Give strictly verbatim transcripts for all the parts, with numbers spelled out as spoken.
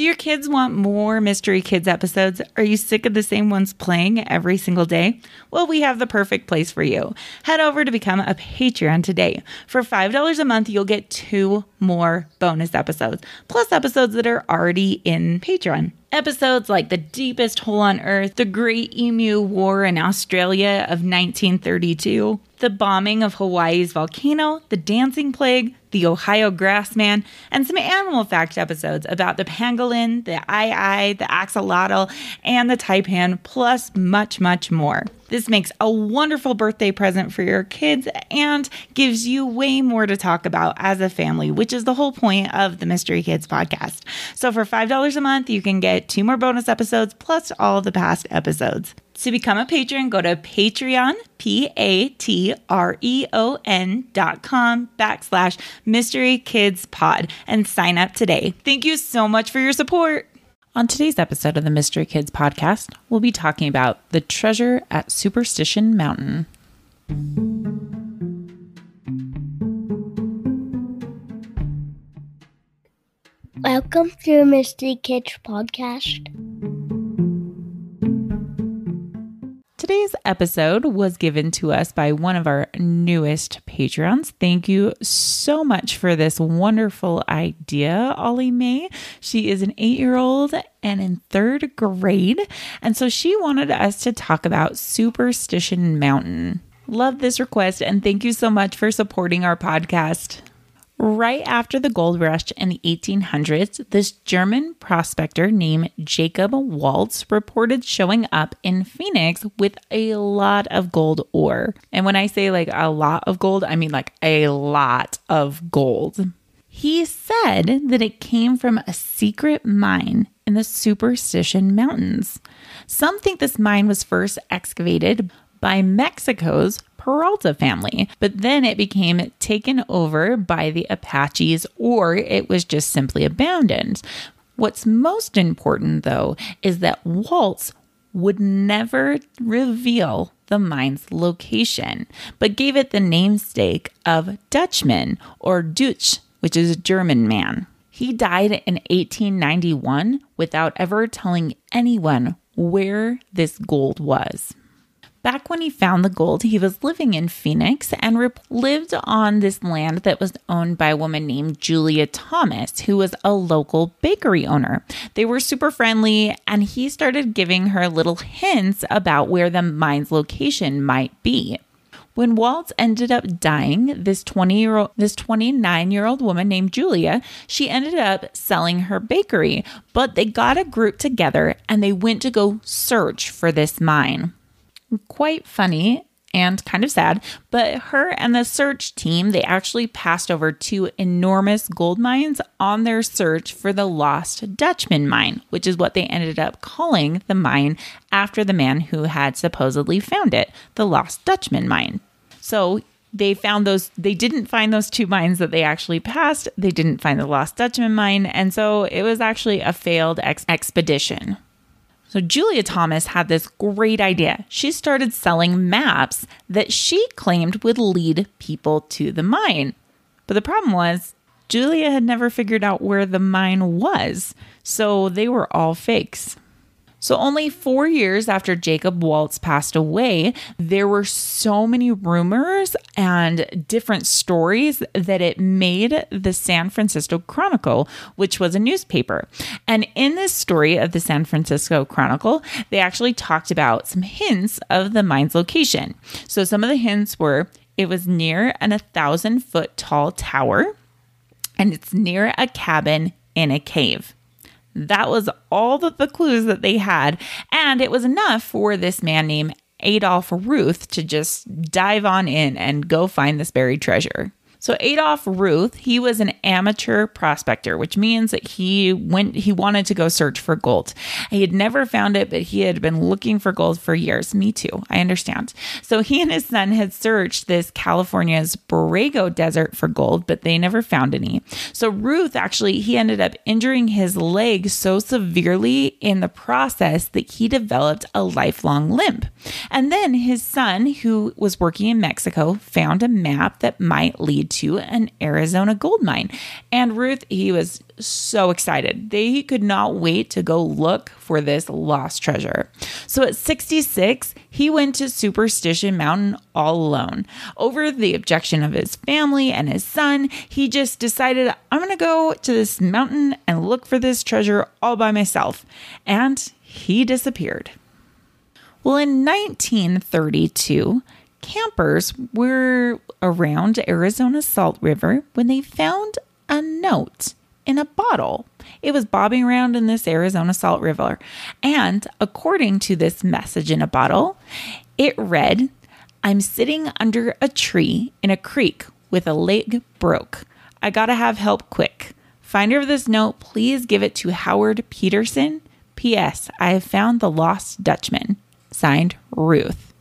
Do your kids want more Mystery Kids episodes? Are you sick of the same ones playing every single day? Well, we have the perfect place for you. Head over to become a Patreon today. For five dollars a month, you'll get two more bonus episodes, plus episodes that are already in Patreon. Episodes like The Deepest Hole on Earth, The Great Emu War in Australia of nineteen thirty-two, The Bombing of Hawaii's Volcano, The Dancing Plague, The Ohio Grassman, and some animal fact episodes about the pangolin, the ai-ai, the axolotl, and the taipan, plus much, much more. This makes a wonderful birthday present for your kids and gives you way more to talk about as a family, which is the whole point of the Mystery Kids podcast. So for five dollars a month, you can get two more bonus episodes plus all the past episodes. To become a patron, go to Patreon, P-A-T-R-E-O-N dot com backslash Mystery Kids Pod and sign up today. Thank you so much for your support. On today's episode of the Mystery Kids Podcast, we'll be talking about the treasure at Superstition Mountain. Welcome to Mystery Kids Podcast. Today's episode was given to us by one of our newest Patreons. Thank you so much for this wonderful idea, Ollie Mae. She is an eight-year-old and in third grade, and so she wanted us to talk about Superstition Mountain. Love this request, and thank you so much for supporting our podcast. Right after the gold rush in the eighteen hundreds, this German prospector named Jacob Waltz reported showing up in Phoenix with a lot of gold ore. And when I say like a lot of gold, I mean like a lot of gold. He said that it came from a secret mine in the Superstition Mountains. Some think this mine was first excavated by Mexico's Peralta family, but then it became taken over by the Apaches, or it was just simply abandoned. What's most important, though, is that Waltz would never reveal the mine's location, but gave it the namesake of Dutchman, or Deutsch, which is a German man. He died in eighteen ninety-one without ever telling anyone where this gold was. Back when he found the gold, he was living in Phoenix and rep- lived on this land that was owned by a woman named Julia Thomas, who was a local bakery owner. They were super friendly, and he started giving her little hints about where the mine's location might be. When Waltz ended up dying, this twenty-year-old, this twenty-nine-year-old woman named Julia, she ended up selling her bakery, but they got a group together and they went to go search for this mine. Quite funny and kind of sad, but her and the search team, they actually passed over two enormous gold mines on their search for the Lost Dutchman Mine, which is what they ended up calling the mine after the man who had supposedly found it, the Lost Dutchman Mine. So they found those, they didn't find those two mines that they actually passed. They didn't find the Lost Dutchman Mine. And so it was actually a failed ex- expedition. So Julia Thomas had this great idea. She started selling maps that she claimed would lead people to the mine. But the problem was, Julia had never figured out where the mine was, so they were all fakes. So only four years after Jacob Waltz passed away, there were so many rumors and different stories that it made the San Francisco Chronicle, which was a newspaper. And in this story of the San Francisco Chronicle, they actually talked about some hints of the mine's location. So some of the hints were, it was near an one thousand foot tall tower, and it's near a cabin in a cave. That was all the, the clues that they had, and it was enough for this man named Adolph Ruth to just dive on in and go find this buried treasure. So Adolph Ruth, he was an amateur prospector, which means that he went, he wanted to go search for gold. He had never found it, but he had been looking for gold for years. Me too. I understand. So he and his son had searched this California's Borrego Desert for gold, but they never found any. So Ruth actually, he ended up injuring his leg so severely in the process that he developed a lifelong limp. And then his son, who was working in Mexico, found a map that might lead to an Arizona gold mine. And Ruth, he was so excited. They could not wait to go look for this lost treasure. So at sixty-six, he went to Superstition Mountain all alone. Over the objection of his family and his son, he just decided, I'm going to go to this mountain and look for this treasure all by myself. And he disappeared. Well, in nineteen thirty-two, campers were around Arizona's Salt River when they found a note in a bottle. It was bobbing around in this Arizona Salt River. And according to this message in a bottle, it read, I'm sitting under a tree in a creek with a leg broke. I gotta have help quick. Finder of this note, please give it to Howard Peterson. P S. I have found the Lost Dutchman. Signed, Ruth.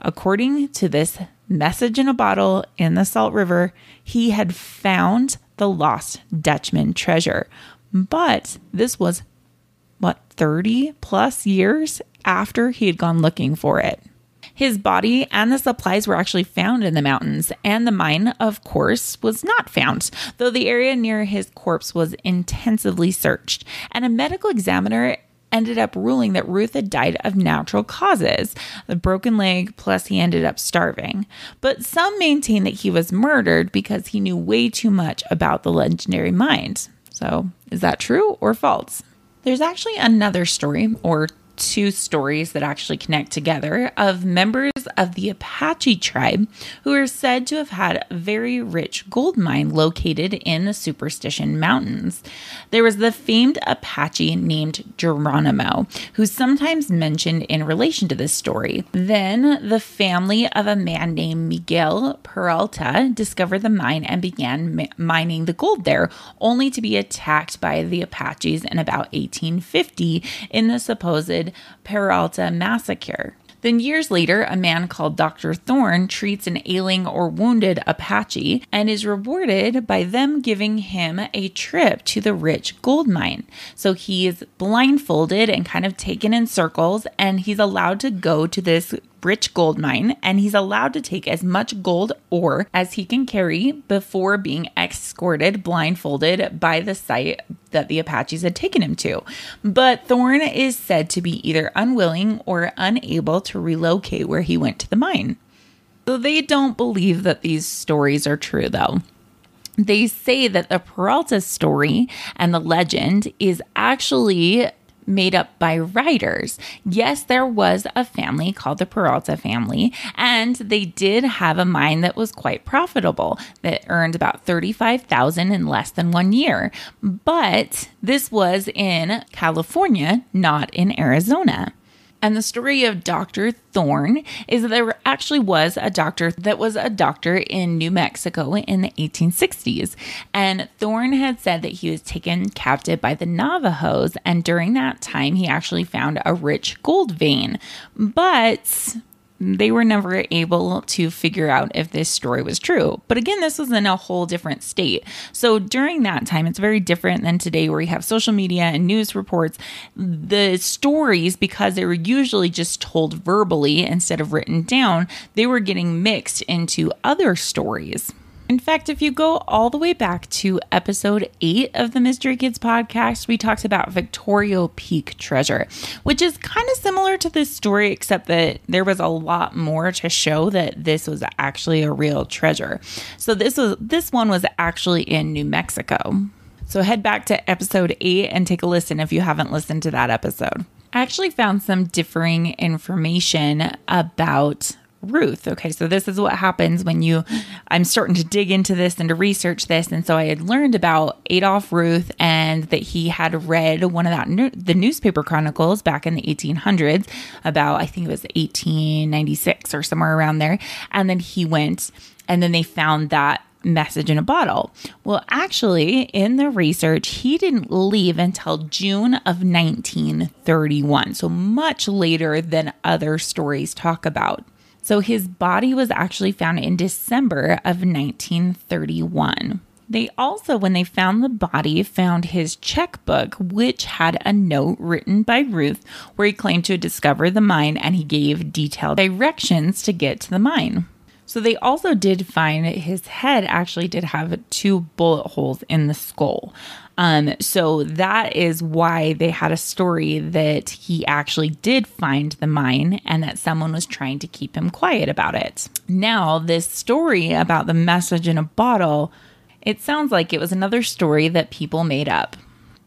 According to this message in a bottle in the Salt River, he had found the Lost Dutchman treasure. But this was, what, thirty plus years after he had gone looking for it. His body and the supplies were actually found in the mountains, and the mine, of course, was not found, though the area near his corpse was intensively searched, and a medical examiner ended up ruling that Ruth had died of natural causes, a broken leg, plus he ended up starving. But some maintain that he was murdered because he knew way too much about the legendary mine. So is that true or false? There's actually another story, or two stories that actually connect together, of members of the Apache tribe who are said to have had a very rich gold mine located in the Superstition Mountains. There was the famed Apache named Geronimo, who's sometimes mentioned in relation to this story. Then the family of a man named Miguel Peralta discovered the mine and began ma- mining the gold there, only to be attacked by the Apaches in about eighteen fifty in the supposed Peralta massacre. Then years later, a man called Doctor Thorne treats an ailing or wounded Apache and is rewarded by them giving him a trip to the rich gold mine. So he is blindfolded and kind of taken in circles, and he's allowed to go to this rich gold mine, and he's allowed to take as much gold ore as he can carry before being escorted blindfolded by the site that the Apaches had taken him to. But Thorne is said to be either unwilling or unable to relocate where he went to the mine. So they don't believe that these stories are true, though. They say that the Peralta story and the legend is actually made up by writers. Yes, there was a family called the Peralta family, and they did have a mine that was quite profitable, that earned about thirty-five thousand dollars in less than one year. But this was in California, not in Arizona. And the story of Doctor Thorne is that there actually was a doctor that was a doctor in New Mexico in the eighteen sixties. And Thorne had said that he was taken captive by the Navajos. And during that time, he actually found a rich gold vein. But they were never able to figure out if this story was true. But again, this was in a whole different state. So during that time, it's very different than today where you have social media and news reports. The stories, because they were usually just told verbally instead of written down, they were getting mixed into other stories. In fact, if you go all the way back to episode eight of the Mystery Kids podcast, we talked about Victorio Peak treasure, which is kind of similar to this story, except that there was a lot more to show that this was actually a real treasure. So this was this one was actually in New Mexico. So head back to episode eight and take a listen if you haven't listened to that episode. I actually found some differing information about Ruth. Okay, so this is what happens when you, I'm starting to dig into this and to research this. And so I had learned about Adolph Ruth and that he had read one of that new, the newspaper chronicles back in the eighteen hundreds about, I think it was eighteen ninety-six or somewhere around there. And then he went and then they found that message in a bottle. Well, actually, in the research, he didn't leave until June of nineteen thirty-one. So much later than other stories talk about. So his body was actually found in December of nineteen thirty-one. They also, when they found the body, found his checkbook, which had a note written by Ruth where he claimed to discover the mine and he gave detailed directions to get to the mine. So they also did find that his head actually did have two bullet holes in the skull. Um, so that is why they had a story that he actually did find the mine and that someone was trying to keep him quiet about it. Now, this story about the message in a bottle, it sounds like it was another story that people made up.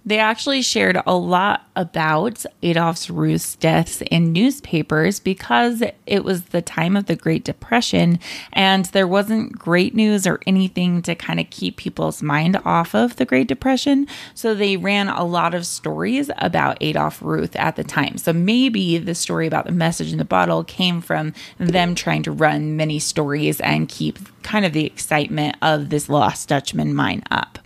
They actually shared a lot about Adolph Ruth's deaths in newspapers because it was the time of the Great Depression and there wasn't great news or anything to kind of keep people's mind off of the Great Depression. So they ran a lot of stories about Adolph Ruth at the time. So maybe the story about the message in the bottle came from them trying to run many stories and keep kind of the excitement of this Lost Dutchman mine up.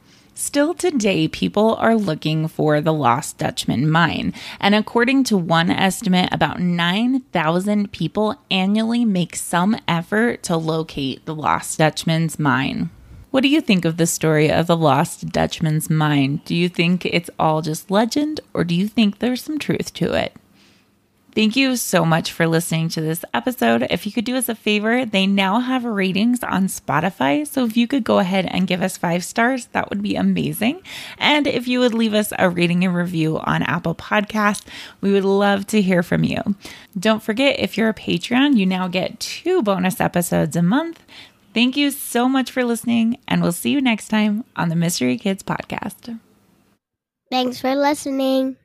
Still today, people are looking for the Lost Dutchman mine, and according to one estimate, about nine thousand people annually make some effort to locate the Lost Dutchman's mine. What do you think of the story of the Lost Dutchman's mine? Do you think it's all just legend, or do you think there's some truth to it? Thank you so much for listening to this episode. If you could do us a favor, they now have ratings on Spotify. So if you could go ahead and give us five stars, that would be amazing. And if you would leave us a rating and review on Apple Podcasts, we would love to hear from you. Don't forget, if you're a Patreon, you now get two bonus episodes a month. Thank you so much for listening, and we'll see you next time on the Mystery Kids Podcast. Thanks for listening.